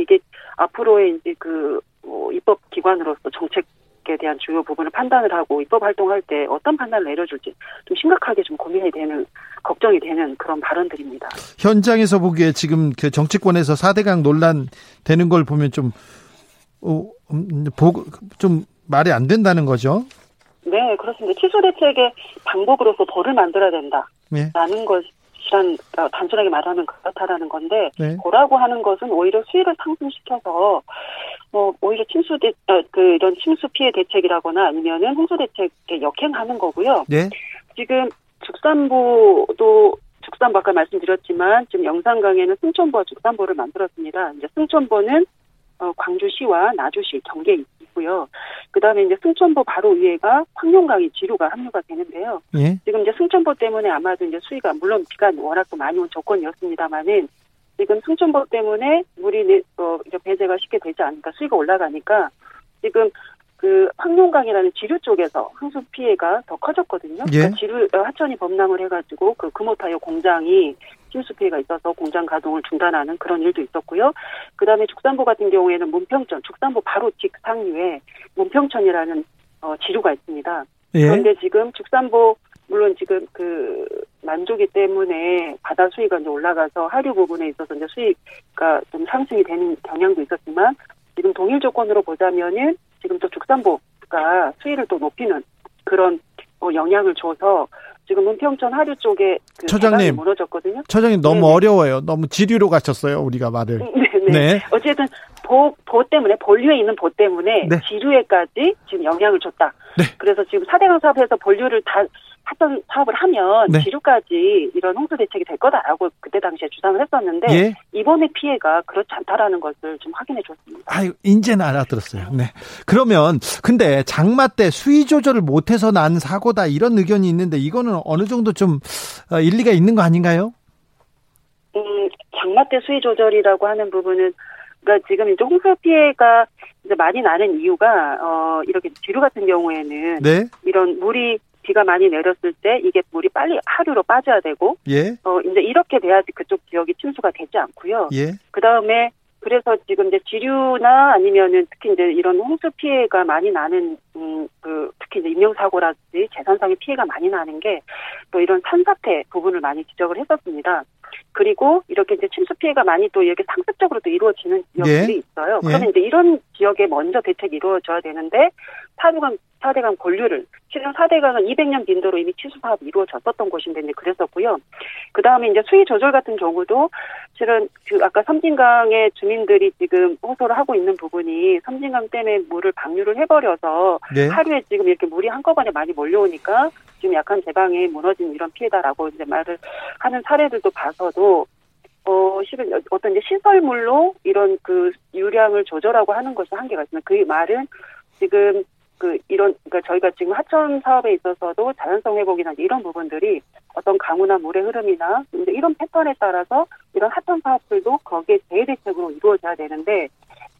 지금 이게 앞으로의 이제 그 뭐 입법기관으로서 정책에 대한 주요 부분을 판단을 하고 입법 활동할 때 어떤 판단을 내려줄지 좀 심각하게 좀 고민이 되는 걱정이 되는 그런 발언들입니다. 현장에서 보기에 지금 그 정치권에서 사 대강 논란 되는 걸 보면 좀, 어, 보, 좀 말이 안 된다는 거죠? 네, 그렇습니다. 취소 대책의 방법으로서 벌을 만들어야 된다. 네. 라는 것. 단순하게 말하면 그렇다라는 건데 네. 보라고 하는 것은 오히려 수위를 상승시켜서 뭐 오히려 침수 대, 그 이런 침수 피해 대책이라거나 아니면은 홍수 대책에 역행하는 거고요. 네. 지금 죽산보도 죽산보 아까 말씀드렸지만 지금 영산강에는 승천보와 죽산보를 만들었습니다. 이제 승천보는 어, 광주시와 나주시 경계에 있고요. 그 다음에 이제 승천보 바로 위에가 황룡강이 지류가 합류가 되는데요. 예? 지금 이제 승천보 때문에 아마도 이제 수위가, 물론 비가 워낙 또 많이 온 조건이었습니다만은 지금 승천보 때문에 물이 어, 이제 배제가 쉽게 되지 않으니까 수위가 올라가니까 지금 그 황룡강이라는 지류 쪽에서 홍수 피해가 더 커졌거든요. 예? 그러니까 지류, 하천이 범람을 해가지고 그 금호타이어 공장이 침수 피해가 있어서 공장 가동을 중단하는 그런 일도 있었고요. 그다음에 죽산보 같은 경우에는 문평천, 죽산보 바로 직상류에 문평천이라는 어, 지류가 있습니다. 예? 그런데 지금 죽산보 물론 지금 그 만조기 때문에 바다 수위가 이제 올라가서 하류 부분에 있어서 이제 수위가 좀 상승이 되는 경향도 있었지만 지금 동일 조건으로 보자면은 지금 또 죽산보가 수위를 또 높이는 그런 어, 영향을 줘서 지금 은평천 하류 쪽에 그 처장님 무너졌거든요. 처장님 너무 네네. 어려워요. 너무 지류로 가셨어요. 우리가 말을. 네네. 네. 어쨌든 보, 보 때문에 본류에 있는 보 때문에 네. 지류에까지 지금 영향을 줬다. 네. 그래서 지금 사 대강 사업에서 본류를 다 합선 사업을 하면 네. 지류까지 이런 홍수 대책이 될 거다라고 그때 당시에 주장을 했었는데 예. 이번에 피해가 그렇지 않다라는 것을 좀 확인해 줬습니다. 아유, 이제는 알아들었어요. 네. 그러면 근데 장마 때 수위 조절을 못해서 난 사고다 이런 의견이 있는데 이거는 어느 정도 좀 일리가 있는 거 아닌가요? 음, 장마 때 수위 조절이라고 하는 부분은 그러니까 지금 이제 홍수 피해가 이제 많이 나는 이유가 어, 이렇게 지류 같은 경우에는 네. 이런 물이 비가 많이 내렸을 때 이게 물이 빨리 하류로 빠져야 되고, 예. 어 이제 이렇게 돼야지 그쪽 지역이 침수가 되지 않고요. 예. 그 다음에 그래서 지금 이제 지류나 아니면은 특히 이제 이런 홍수 피해가 많이 나는 음 그 특히 이제 인명사고라든지 재산상의 피해가 많이 나는 게 또 이런 산사태 부분을 많이 지적을 했었습니다. 그리고 이렇게 이제 침수 피해가 많이 또 이렇게 상습적으로 또 이루어지는 지역들이 예. 있어요. 그러면 예. 이제 이런 지역에 먼저 대책이 이루어져야 되는데 사 대강, 사 대강 본류를 실은 사 대강은 이백 년 빈도로 이미 치수 사업이 이루어졌었던 곳인데 이제 그랬었고요. 그 다음에 이제 수위 조절 같은 경우도 실은 그 아까 섬진강의 주민들이 지금 호소를 하고 있는 부분이 섬진강 댐에 물을 방류를 해버려서 네. 하루에 지금 이렇게 물이 한꺼번에 많이 몰려오니까 지금 약한 제방에 무너진 이런 피해다라고 이제 말을 하는 사례들도 봐서도 어, 실은 어떤 이제 시설물로 이런 그 유량을 조절하고 하는 것이 한계가 있습니다. 그 말은 지금 그 이런 그러니까 저희가 지금 하천 사업에 있어서도 자연성 회복이나 이런 부분들이 어떤 강우나 물의 흐름이나 이런 패턴에 따라서 이런 하천 사업들도 거기에 대외 대책으로 이루어져야 되는데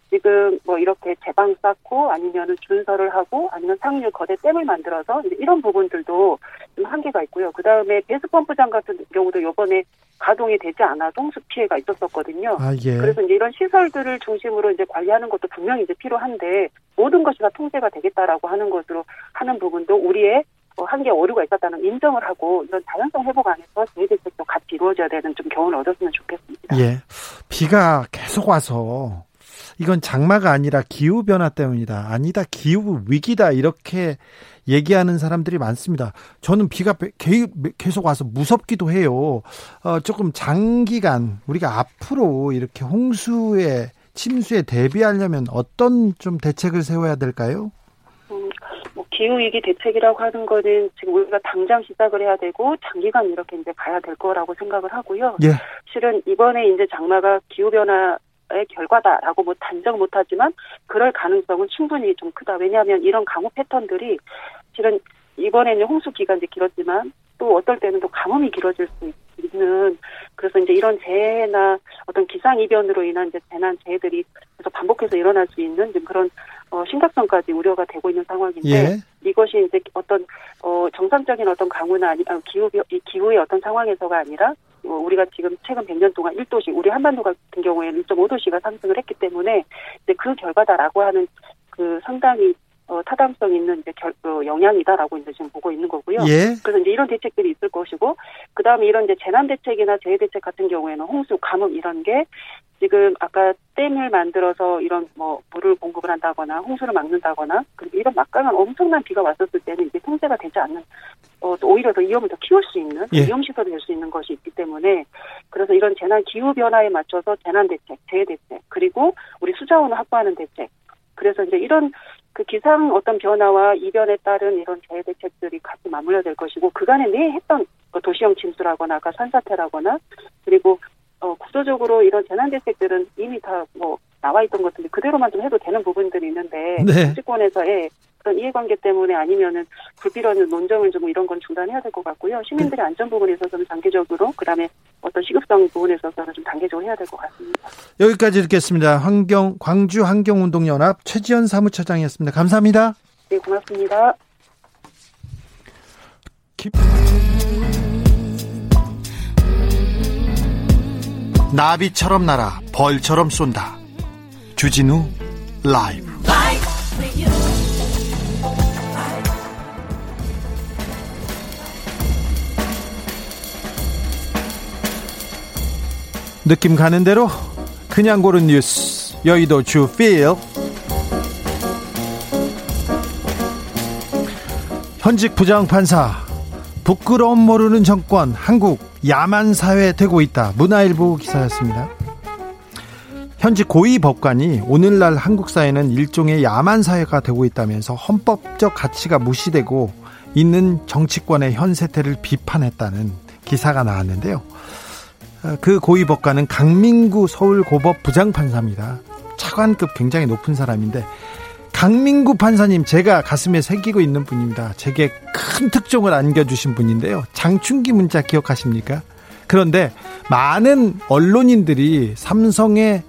지금 뭐 이렇게 제방 쌓고 아니면은 준설을 하고 아니면 상류 거대 댐을 만들어서 이런 부분들도 좀 한계가 있고요. 그 다음에 배수펌프장 같은 경우도 이번에 가동이 되지 않아 홍수 피해가 있었었거든요. 아, 예. 그래서 이제 이런 시설들을 중심으로 이제 관리하는 것도 분명히 이제 필요한데 모든 것이 다 통제가 되겠다라고 하는 것으로 하는 부분도 우리의 한계 오류가 있었다는 인정을 하고 이런 다양성 회복 안에서 대외 대책도 같이 이루어져야 되는 좀 교훈을 얻었으면 좋겠습니다. 예, 비가 계속 와서 이건 장마가 아니라 기후 변화 때문이다. 아니다, 기후 위기다 이렇게 얘기하는 사람들이 많습니다. 저는 비가 계속 와서 무섭기도 해요. 어, 조금 장기간 우리가 앞으로 이렇게 홍수에 침수에 대비하려면 어떤 좀 대책을 세워야 될까요? 음, 뭐 기후 위기 대책이라고 하는 거는 지금 우리가 당장 시작을 해야 되고 장기간 이렇게 이제 가야 될 거라고 생각을 하고요. 예. 실은 이번에 이제 장마가 기후 변화 의 결과다라고 뭐 단정 못하지만 그럴 가능성은 충분히 좀 크다. 왜냐하면 이런 강우 패턴들이 실은 이번에는 홍수 기간이 길었지만 또 어떨 때는 또 가뭄이 길어질 수 있는 그래서 이제 이런 재해나 어떤 기상 이변으로 인한 이제 재난 재해들이 계속 반복해서 일어날 수 있는 그런 어, 심각성까지 우려가 되고 있는 상황인데 예. 이것이 이제 어떤 어, 정상적인 어떤 강우나 아니 기후 이 기후의 어떤 상황에서가 아니라. 우리가 지금 최근 백 년 동안 일 도씩, 우리 한반도 같은 경우에는 일 점 오 도씨가 상승을 했기 때문에 이제 그 결과다라고 하는 그 상당히 어, 타당성 있는 이제 결, 어, 영향이다라고 이제 지금 보고 있는 거고요. 예. 그래서 이제 이런 대책들이 있을 것이고, 그 다음에 이런 이제 재난 대책이나 재해 대책 같은 경우에는 홍수, 가뭄 이런 게 지금 아까 댐을 만들어서 이런 뭐 물을 공급을 한다거나 홍수를 막는다거나 이런 막강한 엄청난 비가 왔었을 때는 이제 통제가 되지 않는, 어, 또 오히려 더 위험을 더 키울 수 있는 예. 위험 시설이 될 수 있는 것이 있기 때문에 그래서 이런 재난 기후 변화에 맞춰서 재난 대책, 재해 대책 그리고 우리 수자원을 확보하는 대책. 그래서 이제 이런 그 기상 어떤 변화와 이변에 따른 이런 재해 대책들이 같이 맞물려 될 것이고 그간에 내 했던 도시형 침수라거나 아까 산사태라거나 그리고 어 구조적으로 이런 재난 대책들은 이미 다 뭐 나와 있던 것들이 그대로만 좀 해도 되는 부분들이 있는데 네. 정치권에서의 그런 이해관계 때문에 아니면은 불필요한 논쟁을 좀 이런 건 중단해야 될 것 같고요. 시민들의 안전 부분에 있어서는 단계적으로 그다음에 어떤 시급성 부분에 있어서는 좀 단계적으로 해야 될 것 같습니다. 여기까지 듣겠습니다. 환경 광주 환경운동연합 최지연 사무처장이었습니다. 감사합니다. 네, 고맙습니다. 기... 나비처럼 날아 벌처럼 쏜다. 주진우 라이브. 느낌 가는 대로 그냥 고른 뉴스 여의도 주필. 현직 부장판사 부끄러움 모르는 정권 한국 야만 사회 되고 있다. 문화일보 기사였습니다. 현직 고위 법관이 오늘날 한국 사회는 일종의 야만 사회가 되고 있다면서 헌법적 가치가 무시되고 있는 정치권의 현 세태를 비판했다는 기사가 나왔는데요. 그 고위 법관은 강민구 서울고법 부장판사입니다. 차관급 굉장히 높은 사람인데 강민구 판사님 제가 가슴에 새기고 있는 분입니다. 제게 큰 특종을 안겨주신 분인데요. 장충기 문자 기억하십니까? 그런데 많은 언론인들이 삼성의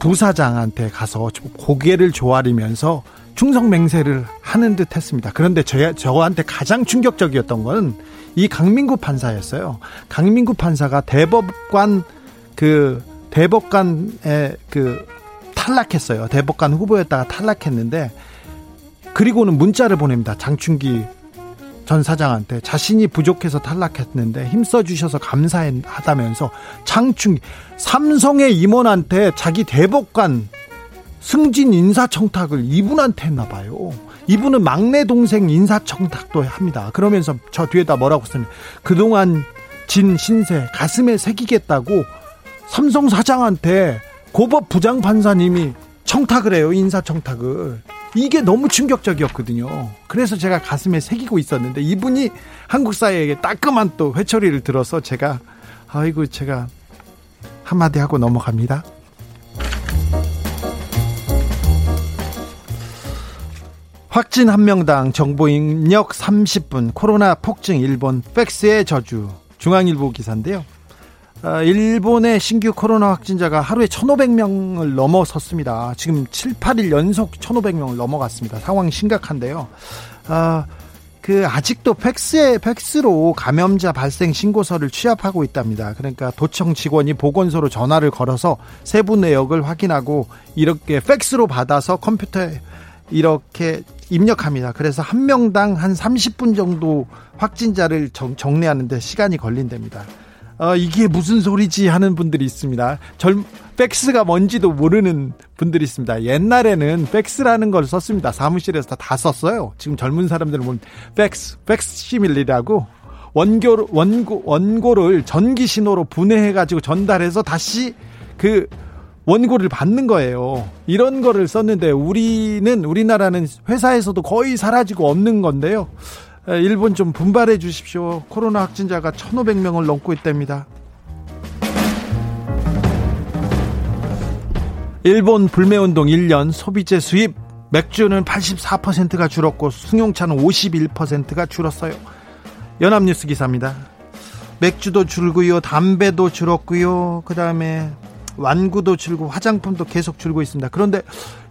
부사장한테 가서 고개를 조아리면서 충성맹세를 하는 듯 했습니다. 그런데 저, 저한테 가장 충격적이었던 건 이 강민구 판사였어요. 강민구 판사가 대법관, 그, 대법관에 그 탈락했어요. 대법관 후보였다가 탈락했는데, 그리고는 문자를 보냅니다. 장충기 전 사장한테 자신이 부족해서 탈락했는데 힘써주셔서 감사하다면서 장충기, 삼성의 임원한테 자기 대법관, 승진 인사청탁을 이분한테 했나 봐요. 이분은 막내 동생 인사청탁도 합니다. 그러면서 저 뒤에다 뭐라고 쓰면 그동안 진 신세 가슴에 새기겠다고 삼성 사장한테 고법 부장판사님이 청탁을 해요. 인사청탁을. 이게 너무 충격적이었거든요. 그래서 제가 가슴에 새기고 있었는데 이분이 한국 사회에게 따끔한 또 회초리를 들어서 제가 아이고 제가 한마디 하고 넘어갑니다. 확진 한 명당 정보 입력 삼십 분, 코로나 폭증 일본, 팩스의 저주. 중앙일보 기사인데요. 일본의 신규 코로나 확진자가 하루에 천오백 명을 넘어섰습니다. 지금 칠, 팔 일 연속 천오백 명을 넘어갔습니다. 상황이 심각한데요. 아, 그 아직도 팩스에, 팩스로 감염자 발생 신고서를 취합하고 있답니다. 그러니까 도청 직원이 보건소로 전화를 걸어서 세부 내역을 확인하고 이렇게 팩스로 받아서 컴퓨터에 이렇게 입력합니다. 그래서 한 명당 한 삼십 분 정도 확진자를 정, 정리하는데 시간이 걸린답니다. 어, 이게 무슨 소리지 하는 분들이 있습니다. 젊, 팩스가 뭔지도 모르는 분들이 있습니다. 옛날에는 팩스라는 걸 썼습니다. 사무실에서 다, 다 썼어요. 지금 젊은 사람들은 보면 팩스, 팩시밀리라고 원고, 원고, 원고를 전기 신호로 분해해가지고 전달해서 다시 그 원고를 받는 거예요. 이런 거를 썼는데 우리는, 우리나라는 회사에서도 거의 사라지고 없는 건데요. 일본 좀 분발해 주십시오. 코로나 확진자가 천오백 명을 넘고 있답니다. 일본 불매운동 일 년, 소비재 수입 맥주는 팔십사 퍼센트가 줄었고 승용차는 오십일 퍼센트가 줄었어요. 연합뉴스 기사입니다. 맥주도 줄고요, 담배도 줄었고요, 그 다음에 완구도 줄고 화장품도 계속 줄고 있습니다. 그런데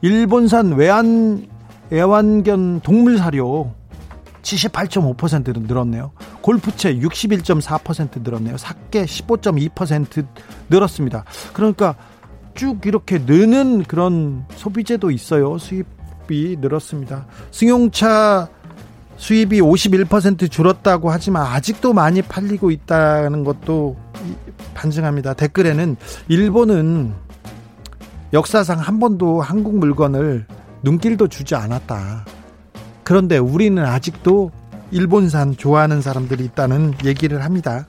일본산 외환, 애완견 동물 사료 칠십팔 점 오 퍼센트 늘었네요. 골프채 육십일 점 사 퍼센트 늘었네요. 사케 십오 점 이 퍼센트 늘었습니다. 그러니까 쭉 이렇게 느는 그런 소비재도 있어요. 수입이 늘었습니다. 승용차 수입이 오십일 퍼센트 줄었다고 하지만 아직도 많이 팔리고 있다는 것도 반증합니다. 댓글에는 일본은 역사상 한 번도 한국 물건을 눈길도 주지 않았다. 그런데 우리는 아직도 일본산 좋아하는 사람들이 있다는 얘기를 합니다.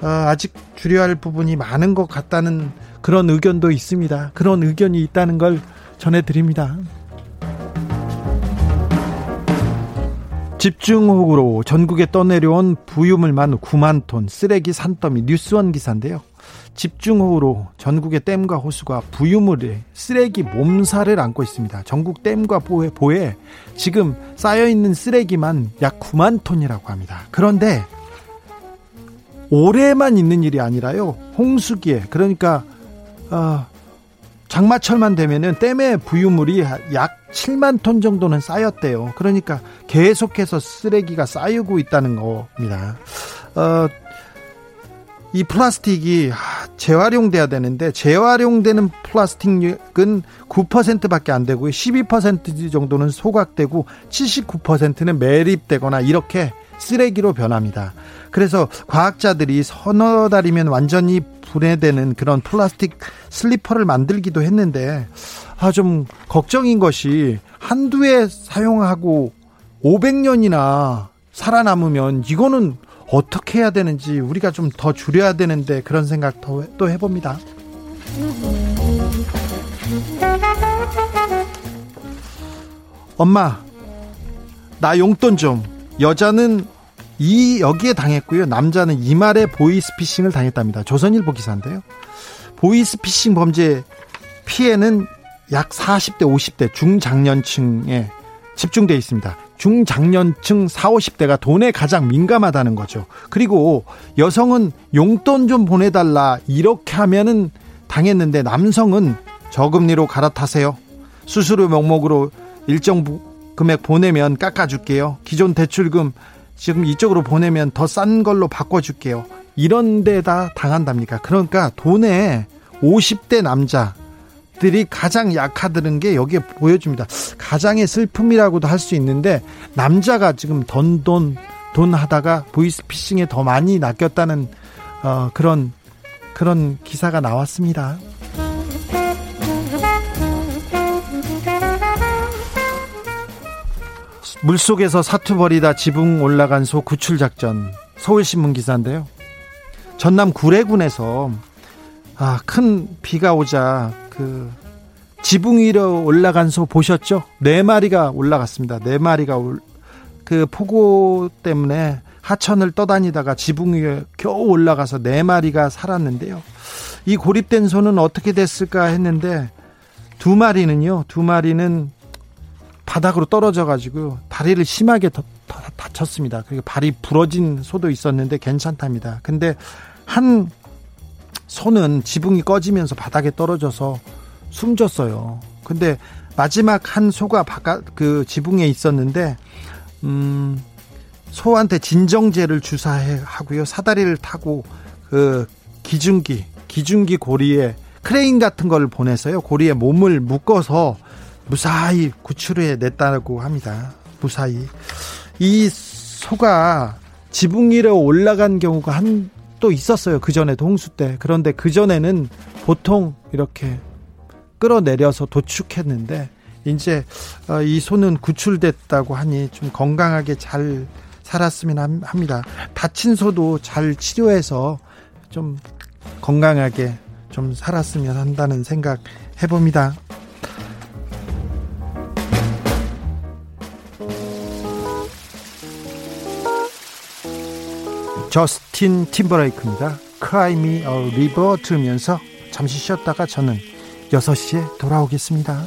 어, 아직 줄여야 할 부분이 많은 것 같다는 그런 의견도 있습니다. 그런 의견이 있다는 걸 전해드립니다. 집중호우로 전국에 떠내려온 부유물만 구만 톤, 쓰레기 산더미, 뉴스원 기사인데요. 집중호우로 전국의 댐과 호수가 부유물의 쓰레기 몸살을 안고 있습니다. 전국 댐과 보에, 보에 지금 쌓여있는 쓰레기만 약 구만 톤이라고 합니다. 그런데 올해만 있는 일이 아니라요, 홍수기에, 그러니까 어, 장마철만 되면은 댐의 부유물이 약 칠만 톤 정도는 쌓였대요. 그러니까 계속해서 쓰레기가 쌓이고 있다는 겁니다. 어, 이 플라스틱이 재활용돼야 되는데 재활용되는 플라스틱은 구 퍼센트밖에 안 되고 십이 퍼센트 정도는 소각되고 칠십구 퍼센트는 매립되거나 이렇게 쓰레기로 변합니다. 그래서 과학자들이 서너 달이면 완전히 분해되는 그런 플라스틱 슬리퍼를 만들기도 했는데, 아, 좀 걱정인 것이 한두 해 사용하고 오백 년이나 살아남으면 이거는 어떻게 해야 되는지, 우리가 좀 더 줄여야 되는데, 그런 생각 또 해봅니다. 엄마, 나 용돈 좀. 여자는 이 여기에 당했고요, 남자는 이 말에 보이스피싱을 당했답니다. 조선일보 기사인데요. 보이스피싱 범죄 피해는 약 사십 대 오십 대 중장년층에 집중되어 있습니다. 중장년층 사오십 대가 돈에 가장 민감하다는 거죠. 그리고 여성은 용돈 좀 보내달라 이렇게 하면은 당했는데, 남성은 저금리로 갈아타세요, 수수료 명목으로 일정 금액 보내면 깎아줄게요, 기존 대출금 지금 이쪽으로 보내면 더 싼 걸로 바꿔줄게요, 이런 데다 당한답니까. 그러니까 돈에 오십 대 남자들이 가장 약하다는 게 여기에 보여줍니다. 가장의 슬픔이라고도 할 수 있는데, 남자가 지금 돈 돈 돈 하다가 보이스피싱에 더 많이 낚였다는 어, 그런 그런 기사가 나왔습니다. 물속에서 사투 벌이다 지붕 올라간 소 구출 작전. 서울신문 기사인데요. 전남 구례군에서 아, 큰 비가 오자 그 지붕 위로 올라간 소 보셨죠? 네 마리가 올라갔습니다. 네 마리가 올, 그 폭우 때문에 하천을 떠다니다가 지붕 위에 겨우 올라가서 네 마리가 살았는데요. 이 고립된 소는 어떻게 됐을까 했는데, 두 마리는요, 두 마리는 바닥으로 떨어져가지고 다리를 심하게 다, 다, 다쳤습니다. 그리고 발이 부러진 소도 있었는데 괜찮답니다. 근데 한 소는 지붕이 꺼지면서 바닥에 떨어져서 숨졌어요. 근데 마지막 한 소가 바깥 그 지붕에 있었는데 음, 소한테 진정제를 주사해 하고요. 사다리를 타고 그 기중기 기중기 고리에 크레인 같은 걸 보내서요. 고리에 몸을 묶어서 무사히 구출해 냈다고 합니다. 무사히. 이 소가 지붕 위로 올라간 경우가 한 또 있었어요. 그전에도 홍수 때. 그런데 그전에는 보통 이렇게 끌어내려서 도축했는데 이제 이 소는 구출됐다고 하니 좀 건강하게 잘 살았으면 합니다. 다친 소도 잘 치료해서 좀 건강하게 좀 살았으면 한다는 생각 해봅니다. 저스틴 팀버레이크입니다. Cry Me a River 들으면서 잠시 쉬었다가 저는 여섯 시에 돌아오겠습니다.